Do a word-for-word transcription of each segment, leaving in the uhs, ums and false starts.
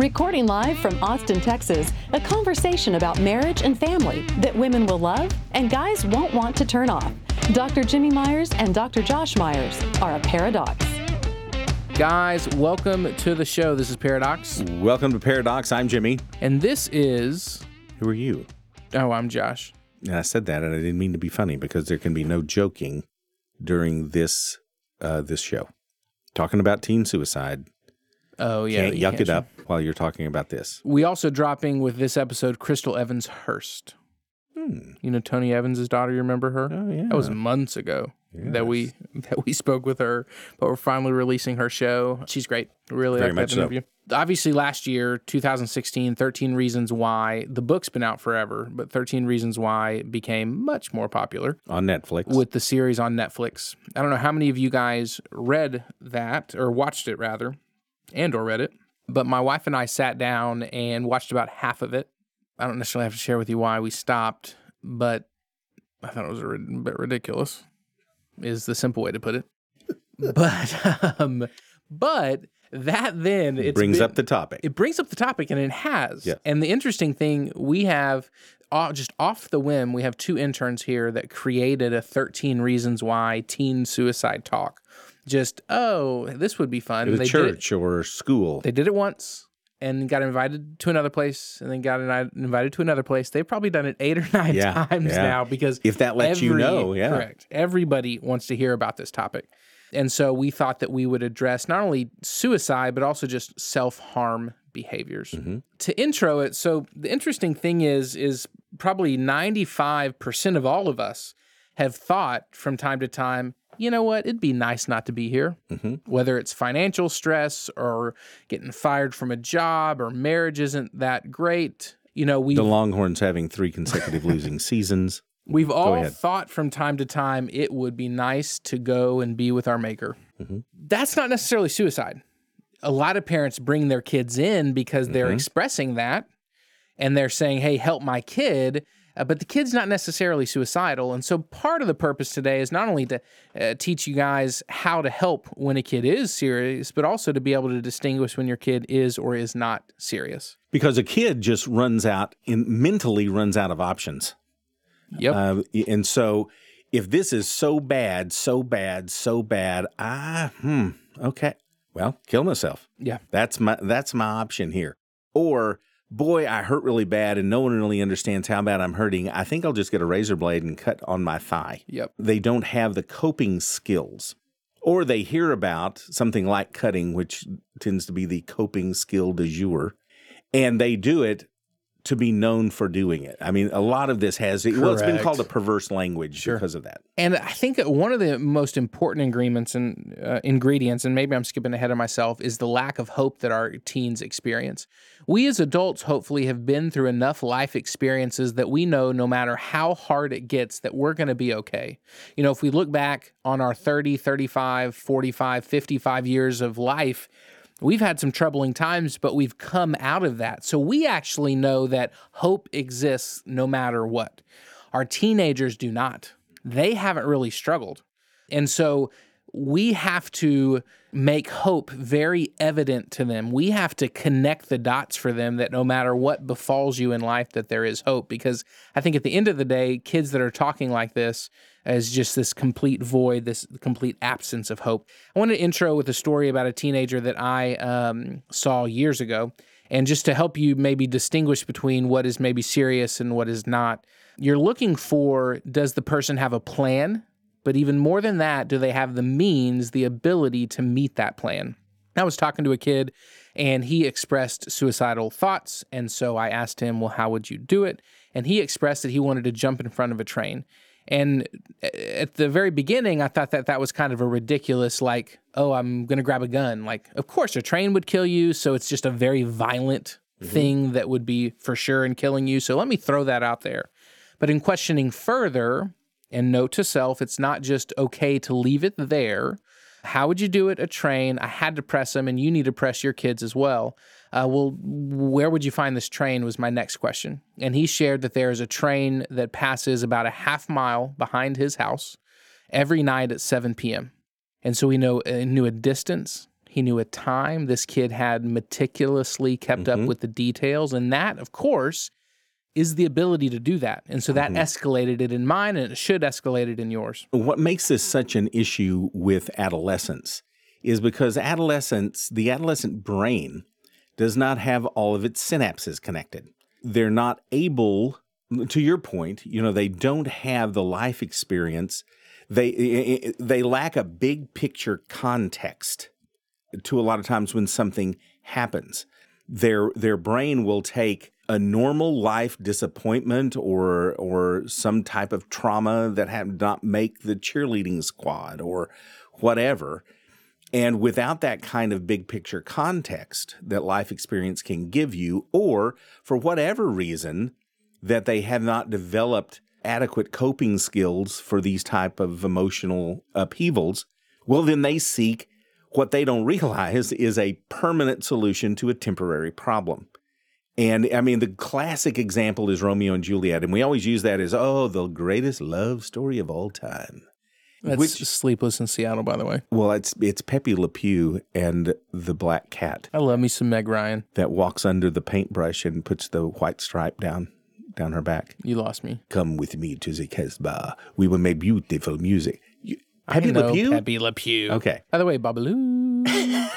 Recording live from Austin, Texas, a conversation about marriage and family that women will love and guys won't want to turn off. Doctor Jimmy Myers and Doctor Josh Myers are a paradox. Guys, welcome to the show. This is Paradox. Welcome to Paradox. I'm Jimmy. And this is... Who are you? Oh, I'm Josh. And I said that, and I didn't mean to be funny, because there can be no joking during this uh, this show. Talking about teen suicide. Oh, yeah. Can't yuck it up while you're talking about this. We also dropping with this episode Crystal Evans Hurst. Hmm. You know Tony Evans' daughter, you remember her? Oh, yeah. That was months ago. Yes. That we that we spoke with her, but we're finally releasing her show. She's great. Really like that interview. So. Obviously, last year, two thousand sixteen, thirteen Reasons Why, the book's been out forever, but thirteen Reasons Why became much more popular. On Netflix. With the series on Netflix. I don't know how many of you guys read that, or watched it rather, and or read it, but my wife and I sat down and watched about half of it. I don't necessarily have to share with you why we stopped, but I thought it was a bit ridiculous. Is the simple way to put it, but um, but that then it brings been, up the topic. It brings up the topic, and it has. Yeah. And the interesting thing we have, uh, just off the whim, we have two interns here that created a thirteen Reasons Why teen suicide talk. Just oh, this would be fun. It was they church did it. Or school. They did it once. And got invited to another place, and then got an, invited to another place. They've probably done it eight or nine yeah, times yeah. now because if that lets every, you know, yeah, correct. Everybody wants to hear about this topic, and so we thought that we would address not only suicide but also just self-harm behaviors. Mm-hmm. To intro it, so the interesting thing is, is probably ninety-five percent of all of us have thought from time to time, you know what, it'd be nice not to be here, mm-hmm. whether it's financial stress or getting fired from a job or marriage isn't that great. You know, we The Longhorns having three consecutive losing seasons. We've all thought from time to time it would be nice to go and be with our maker. Mm-hmm. That's not necessarily suicide. A lot of parents bring their kids in because mm-hmm. they're expressing that and they're saying, hey, help my kid. Uh, but the kid's not necessarily suicidal, and so part of the purpose today is not only to uh, teach you guys how to help when a kid is serious, but also to be able to distinguish when your kid is or is not serious. Because a kid just runs out, in, mentally runs out of options. Yep. Uh, and so if this is so bad, so bad, so bad, I, hmm, okay, well, kill myself. Yeah. That's my, that's my option here. Or... boy, I hurt really bad, and no one really understands how bad I'm hurting. I think I'll just get a razor blade and cut on my thigh. Yep. They don't have the coping skills. Or they hear about something like cutting, which tends to be the coping skill du jour, and they do it to be known for doing it. I mean, a lot of this has, well, it's been called a perverse language sure. because of that. And I think one of the most important agreements and uh, ingredients, and maybe I'm skipping ahead of myself, is the lack of hope that our teens experience. We as adults hopefully have been through enough life experiences that we know no matter how hard it gets that we're going to be okay. You know, if we look back on our thirty, thirty-five, forty-five, fifty-five years of life, we've had some troubling times, but we've come out of that. So we actually know that hope exists no matter what. Our teenagers do not. They haven't really struggled. And so we have to make hope very evident to them. We have to connect the dots for them that no matter what befalls you in life, that there is hope. Because I think at the end of the day, kids that are talking like this is just this complete void, this complete absence of hope. I want to intro with a story about a teenager that I um, saw years ago. And just to help you maybe distinguish between what is maybe serious and what is not, you're looking for, does the person have a plan? But even more than that, do they have the means, the ability to meet that plan? I was talking to a kid, and he expressed suicidal thoughts, and so I asked him, well, how would you do it? And he expressed that he wanted to jump in front of a train. And at the very beginning, I thought that that was kind of a ridiculous, like, oh, I'm going to grab a gun. Like, of course, a train would kill you, so it's just a very violent mm-hmm. thing that would be for sure in killing you. So let me throw that out there. But in questioning further, and note to self, it's not just okay to leave it there. How would you do it? A train. I had to press them, and you need to press your kids as well. Uh, well, where would you find this train was my next question. And he shared that there is a train that passes about a half mile behind his house every night at seven p.m. And so he know, uh, knew a distance. He knew a time. This kid had meticulously kept mm-hmm. up with the details. And that, of course, is the ability to do that. And so that mm-hmm. escalated it in mine, and it should escalate it in yours. What makes this such an issue with adolescence is because adolescents, the adolescent brain does not have all of its synapses connected. They're not able, to your point, you know, they don't have the life experience. They they lack a big picture context to a lot of times when something happens. Their their brain will take a normal life disappointment or or some type of trauma that had not make the cheerleading squad or whatever. And without that kind of big picture context that life experience can give you, or for whatever reason that they have not developed adequate coping skills for these type of emotional upheavals, well, then they seek what they don't realize is a permanent solution to a temporary problem. And I mean, the classic example is Romeo and Juliet. And we always use that as, oh, the greatest love story of all time. That's Which, Sleepless in Seattle, by the way. Well, it's it's Pepe Le Pew and the black cat. I love me some Meg Ryan. That walks under the paintbrush and puts the white stripe down down her back. You lost me. Come with me to the Casbah. We will make beautiful music. You, Pepe I know Le Pew? Pepe Le Pew. Okay. By the way, Babaloo.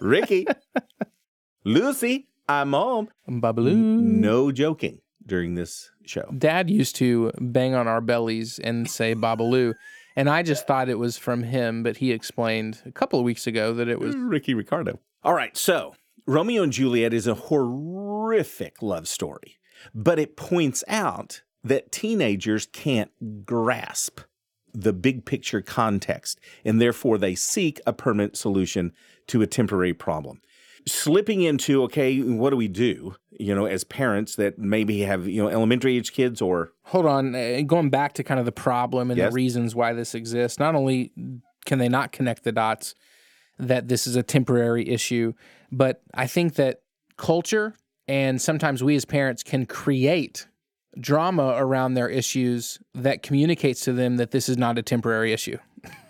Ricky. Lucy. I'm home. Babaloo. No joking during this show. Dad used to bang on our bellies and say Babaloo, and I just thought it was from him, but he explained a couple of weeks ago that it was Ricky Ricardo. All right, so Romeo and Juliet is a horrific love story, but it points out that teenagers can't grasp the big picture context, and therefore they seek a permanent solution to a temporary problem. Slipping into, okay, what do we do, you know, as parents that maybe have, you know, elementary age kids or... Hold on. Uh, going back to kind of the problem and yes. the reasons why this exists, not only can they not connect the dots that this is a temporary issue, but I think that culture and sometimes we as parents can create drama around their issues that communicates to them that this is not a temporary issue.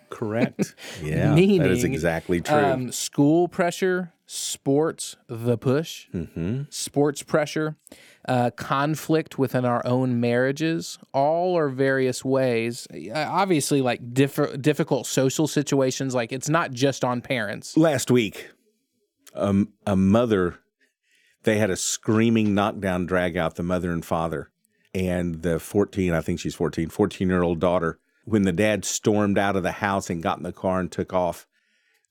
Correct. Yeah, meaning, that is exactly true. Um, school pressure... Sports, the push, mm-hmm. sports pressure, uh, conflict within our own marriages, all are various ways. Obviously, like diff- difficult social situations, like it's not just on parents. Last week, um, a mother, they had a screaming knockdown drag out, the mother and father, and the fourteen, I think she's fourteen, fourteen-year-old daughter, when the dad stormed out of the house and got in the car and took off,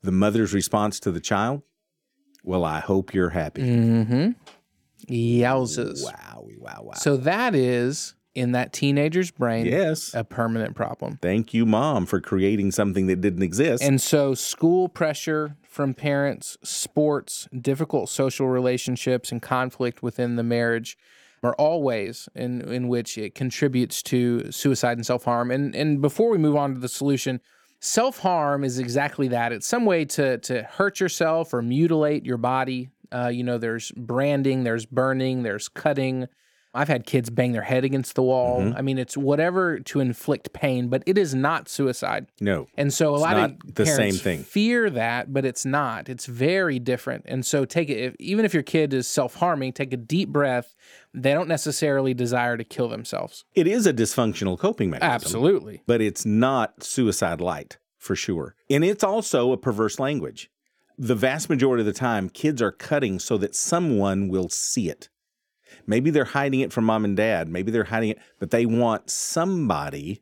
the mother's response to the child? Well, I hope you're happy. Mm-hmm. Yowzers. Wow, wow, wow. So that is, in that teenager's brain, yes. a permanent problem. Thank you, Mom, for creating something that didn't exist. And so school pressure from parents, sports, difficult social relationships, and conflict within the marriage are all ways in, in which it contributes to suicide and self-harm. And, and before we move on to the solution... Self-harm is exactly that. It's some way to to hurt yourself or mutilate your body. Uh, you know, there's branding, there's burning, there's cutting. I've had kids bang their head against the wall. Mm-hmm. I mean, it's whatever to inflict pain, but it is not suicide. No. And so a lot of the same thing. Fear that, but it's not. It's very different. And so take it, if, even if your kid is self-harming, take a deep breath. They don't necessarily desire to kill themselves. It is a dysfunctional coping mechanism. Absolutely. But it's not suicide light, for sure. And it's also a perverse language. The vast majority of the time, kids are cutting so that someone will see it. Maybe they're hiding it from mom and dad. Maybe they're hiding it, but they want somebody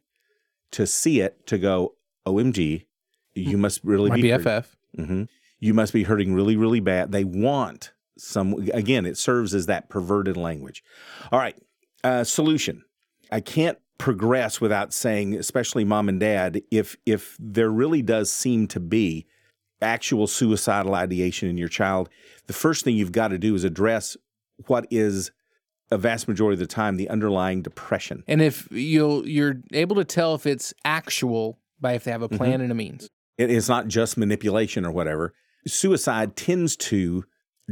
to see it, to go, O M G, you must really be hurting. My B F F. Mm-hmm. You must be hurting really, really bad. They want some, again, it serves as that perverted language. All right, uh, solution. I can't progress without saying, especially mom and dad, if if there really does seem to be actual suicidal ideation in your child, the first thing you've got to do is address what is a vast majority of the time the underlying depression. And if you'll, you're able to tell if it's actual by if they have a plan mm-hmm. and a means. It, it's not just manipulation or whatever. Suicide tends to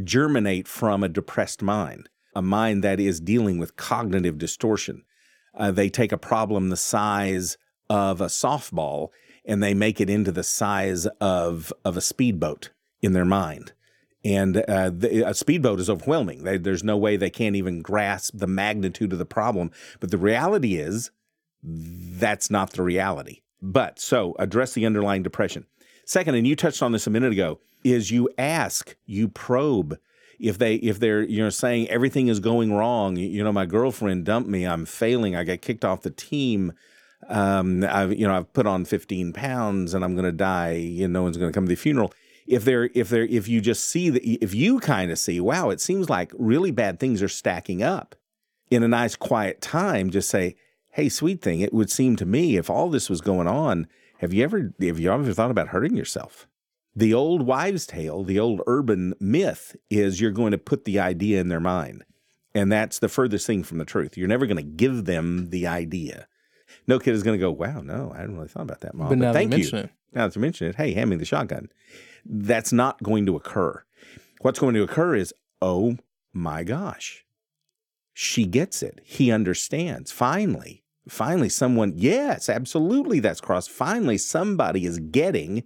germinate from a depressed mind, a mind that is dealing with cognitive distortion. Uh, they take a problem the size of a softball and they make it into the size of, of a speedboat in their mind. And uh, the, a speedboat is overwhelming. They, there's no way they can't even grasp the magnitude of the problem. But the reality is that's not the reality. But so address the underlying depression. Second, and you touched on this a minute ago, is you ask, you probe. If they, if they're, you know, saying everything is going wrong, you know, my girlfriend dumped me, I'm failing, I got kicked off the team, um, I've, you know, I've put on fifteen pounds and I'm going to die, you know, no one's going to come to the funeral. If they're, if they're, if you just see that, if you kind of see, wow, it seems like really bad things are stacking up, in a nice quiet time, just say, hey, sweet thing, it would seem to me if all this was going on, have you ever, have you ever thought about hurting yourself? The old wives' tale, the old urban myth, is you're going to put the idea in their mind. And that's the furthest thing from the truth. You're never going to give them the idea. No kid is going to go, wow, no, I hadn't really thought about that, Mom. But, but now thank you. It. Now that you mention it, hey, hand me the shotgun. That's not going to occur. What's going to occur is, oh, my gosh, she gets it. He understands. Finally, finally someone, yes, absolutely, that's crossed. Finally, somebody is getting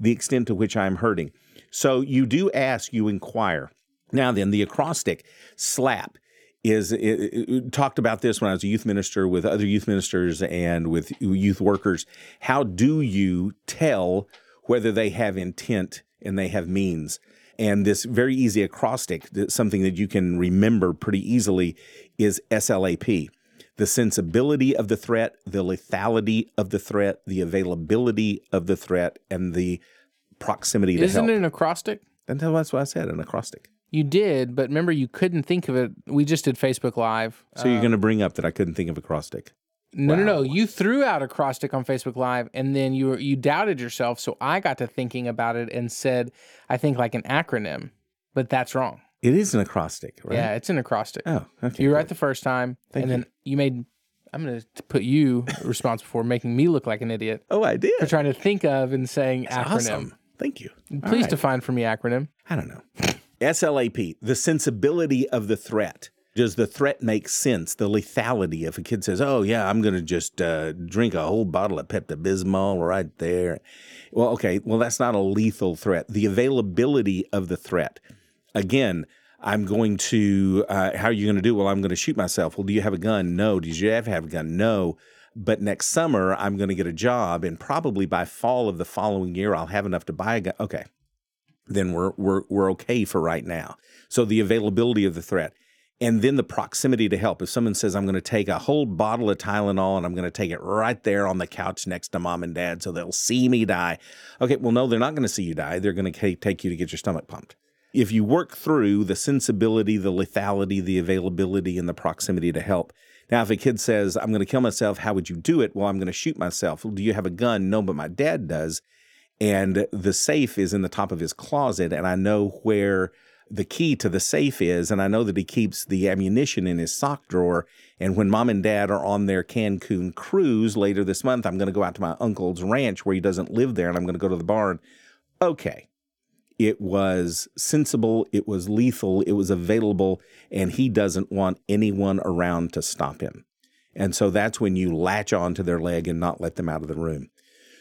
the extent to which I'm hurting. So you do ask, you inquire. Now then, the acrostic SLAP is it, it, talked about this when I was a youth minister with other youth ministers and with youth workers. How do you tell whether they have intent and they have means? And this very easy acrostic, something that you can remember pretty easily, is SLAP. The sensibility of the threat, the lethality of the threat, the availability of the threat, and the proximity to help. Isn't it an acrostic? That's what I said, an acrostic. You did, but remember, you couldn't think of it. We just did Facebook Live. So um, you're going to bring up that I couldn't think of acrostic. No, wow. no, no. You threw out acrostic on Facebook Live, and then you were, you doubted yourself, so I got to thinking about it and said, I think like an acronym, but that's wrong. It is an acrostic, right? Yeah, it's an acrostic. Oh, okay. You were right the first time, Thank and you. then you made, I'm going to put you responsible for making me look like an idiot. Oh, I did. For trying to think of and saying That's acronym. Awesome. Thank you. Please right. define for me acronym. I don't know. SLAP, the sensibility of the threat. Does the threat make sense? The lethality. If a kid says, oh, yeah, I'm going to just uh, drink a whole bottle of Pepto-Bismol right there. Well, okay, well, that's not a lethal threat. The availability of the threat. Again, I'm going to, uh, how are you going to do? Well, I'm going to shoot myself. Well, do you have a gun? No. Did you ever have a gun? No. But next summer, I'm going to get a job, and probably by fall of the following year, I'll have enough to buy a gun. Okay. Then we're we're we're okay for right now. So the availability of the threat. And then the proximity to help. If someone says, I'm going to take a whole bottle of Tylenol and I'm going to take it right there on the couch next to mom and dad so they'll see me die. Okay, well, no, they're not going to see you die. They're going to take you to get your stomach pumped. If you work through the sensibility, the lethality, the availability, and the proximity to help. Now, if a kid says, I'm going to kill myself, how would you do it? Well, I'm going to shoot myself. Well, do you have a gun? No, but my dad does. And the safe is in the top of his closet, and I know where the key to the safe is, and I know that he keeps the ammunition in his sock drawer. And when mom and dad are on their Cancun cruise later this month, I'm going to go out to my uncle's ranch where he doesn't live there, and I'm going to go to the barn. Okay. It was sensible, it was lethal, it was available, and he doesn't want anyone around to stop him. And so that's when you latch onto their leg and not let them out of the room.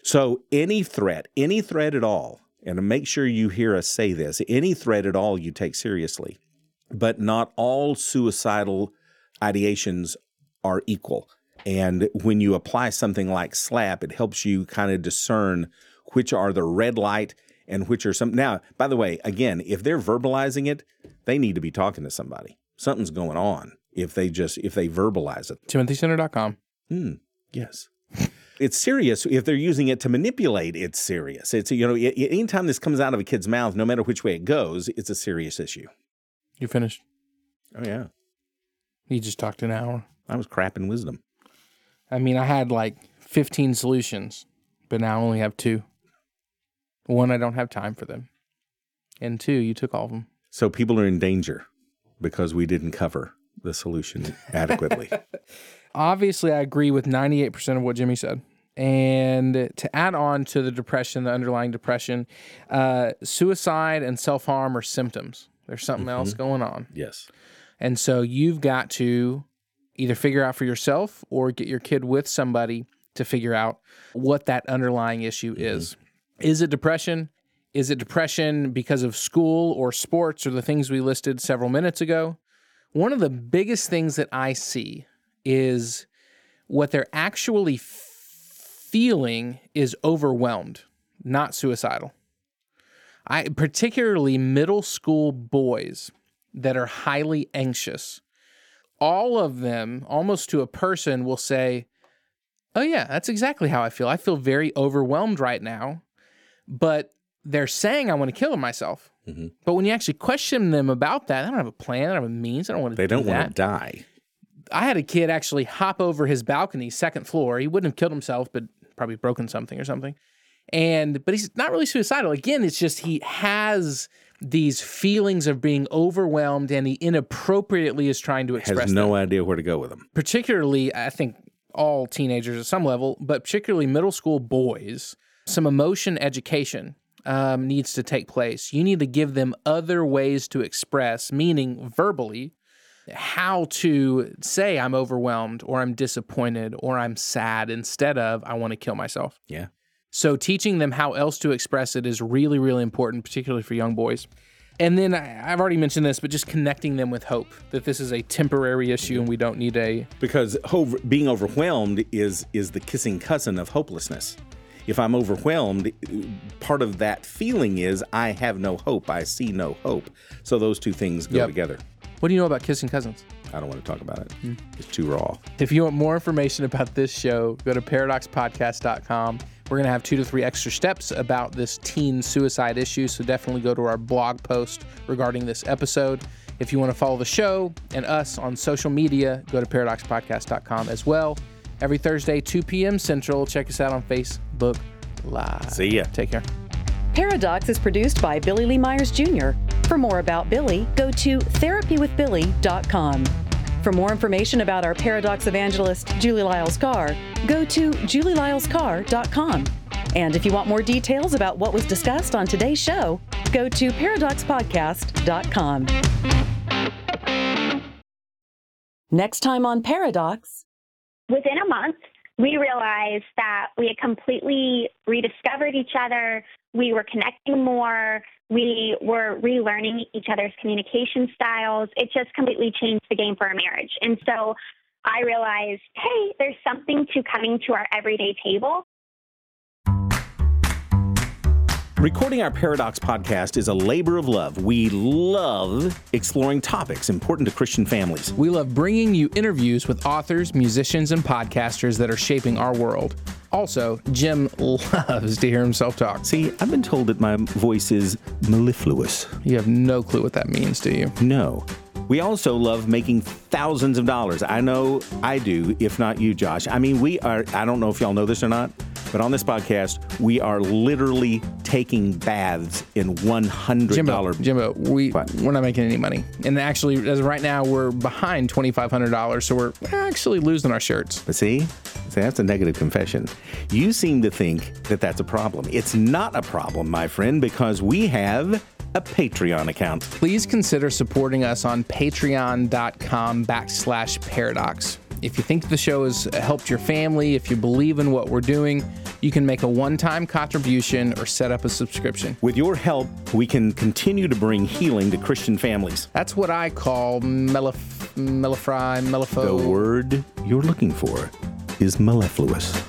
So any threat, any threat at all, and make sure you hear us say this, any threat at all you take seriously, but not all suicidal ideations are equal. And when you apply something like SLAP, it helps you kind of discern which are the red light and which are some. Now, by the way, again, if they're verbalizing it, they need to be talking to somebody. Something's going on if they just, if they verbalize it. timothy center dot com. Mm, yes. It's serious. If they're using it to manipulate, it's serious. It's, you know, it, anytime this comes out of a kid's mouth, no matter which way it goes, it's a serious issue. You finished? Oh, yeah. You just talked an hour. I was crapping wisdom. I mean, I had like fifteen solutions, but now I only have two. One, I don't have time for them. And two, you took all of them. So people are in danger because we didn't cover the solution adequately. Obviously, I agree with ninety-eight percent of what Jimmy said. And to add on to the depression, the underlying depression, uh, suicide and self-harm are symptoms. There's something mm-hmm. else going on. Yes. And so you've got to either figure out for yourself or get your kid with somebody to figure out what that underlying issue mm-hmm. is. Is it depression? Is it depression because of school or sports or the things we listed several minutes ago? One of the biggest things that I see is what they're actually f- feeling is overwhelmed, not suicidal. I particularly middle school boys that are highly anxious, all of them, almost to a person, will say, oh yeah, that's exactly how I feel. I feel very overwhelmed right now, but they're saying I want to kill myself. Mm-hmm. But when you actually question them about that, I don't have a plan, I don't have a means, I don't want to do that. They don't want to die. I had a kid actually hop over his balcony, second floor. He wouldn't have killed himself, but probably broken something or something. And but he's not really suicidal. Again, it's just he has these feelings of being overwhelmed, and he inappropriately is trying to express Has no them. idea where to go with them. Particularly, I think all teenagers at some level, but particularly middle school boys, some emotion education um, needs to take place. You need to give them other ways to express, meaning verbally, how to say I'm overwhelmed or I'm disappointed or I'm sad instead of I want to kill myself. Yeah. So teaching them how else to express it is really, really important, particularly for young boys. And then I, I've already mentioned this, but just connecting them with hope, that this is a temporary issue and we don't need a... Because ho- being overwhelmed is is the kissing cousin of hopelessness. If I'm overwhelmed, part of that feeling is I have no hope. I see no hope. So those two things go yep. together. What do you know about kissing cousins? I don't want to talk about it. Mm. It's too raw. If you want more information about this show, go to paradox podcast dot com. We're going to have two to three extra steps about this teen suicide issue, so definitely go to our blog post regarding this episode. If you want to follow the show and us on social media, go to paradox podcast dot com as well. Every Thursday, two p.m. Central, check us out on Facebook Live. See ya. Take care. Paradox is produced by Billy Lee Myers, Junior For more about Billy, go to therapy with billy dot com. For more information about our Paradox evangelist, Julie Lyles Carr, go to julie lyles car dot com. And if you want more details about what was discussed on today's show, go to paradox podcast dot com. Next time on Paradox. Within a month, we realized that we had completely rediscovered each other. We were connecting more. We were relearning each other's communication styles. It just completely changed the game for our marriage. And so I realized, hey, there's something to coming to our everyday table. Recording our Paradox podcast is a labor of love. We love exploring topics important to Christian families. We love bringing you interviews with authors, musicians, and podcasters that are shaping our world. Also, Jim loves to hear himself talk. See, I've been told that my voice is mellifluous. You have no clue what that means, do you? No. We also love making thousands of dollars. I know I do, if not you, Josh. I mean, we are, I don't know if y'all know this or not, but on this podcast, we are literally taking baths in one hundred dollars. Jimbo, Jimbo we, we're not making any money. And actually, as of right now, we're behind twenty-five hundred dollars, so we're actually losing our shirts. But see, see, that's a negative confession. You seem to think that that's a problem. It's not a problem, my friend, because we have a Patreon account. Please consider supporting us on patreon.com backslash paradox. If you think the show has helped your family, if you believe in what we're doing, you can make a one-time contribution or set up a subscription. With your help, we can continue to bring healing to Christian families. That's what I call mellifry, mellifo. The word you're looking for is mellifluous.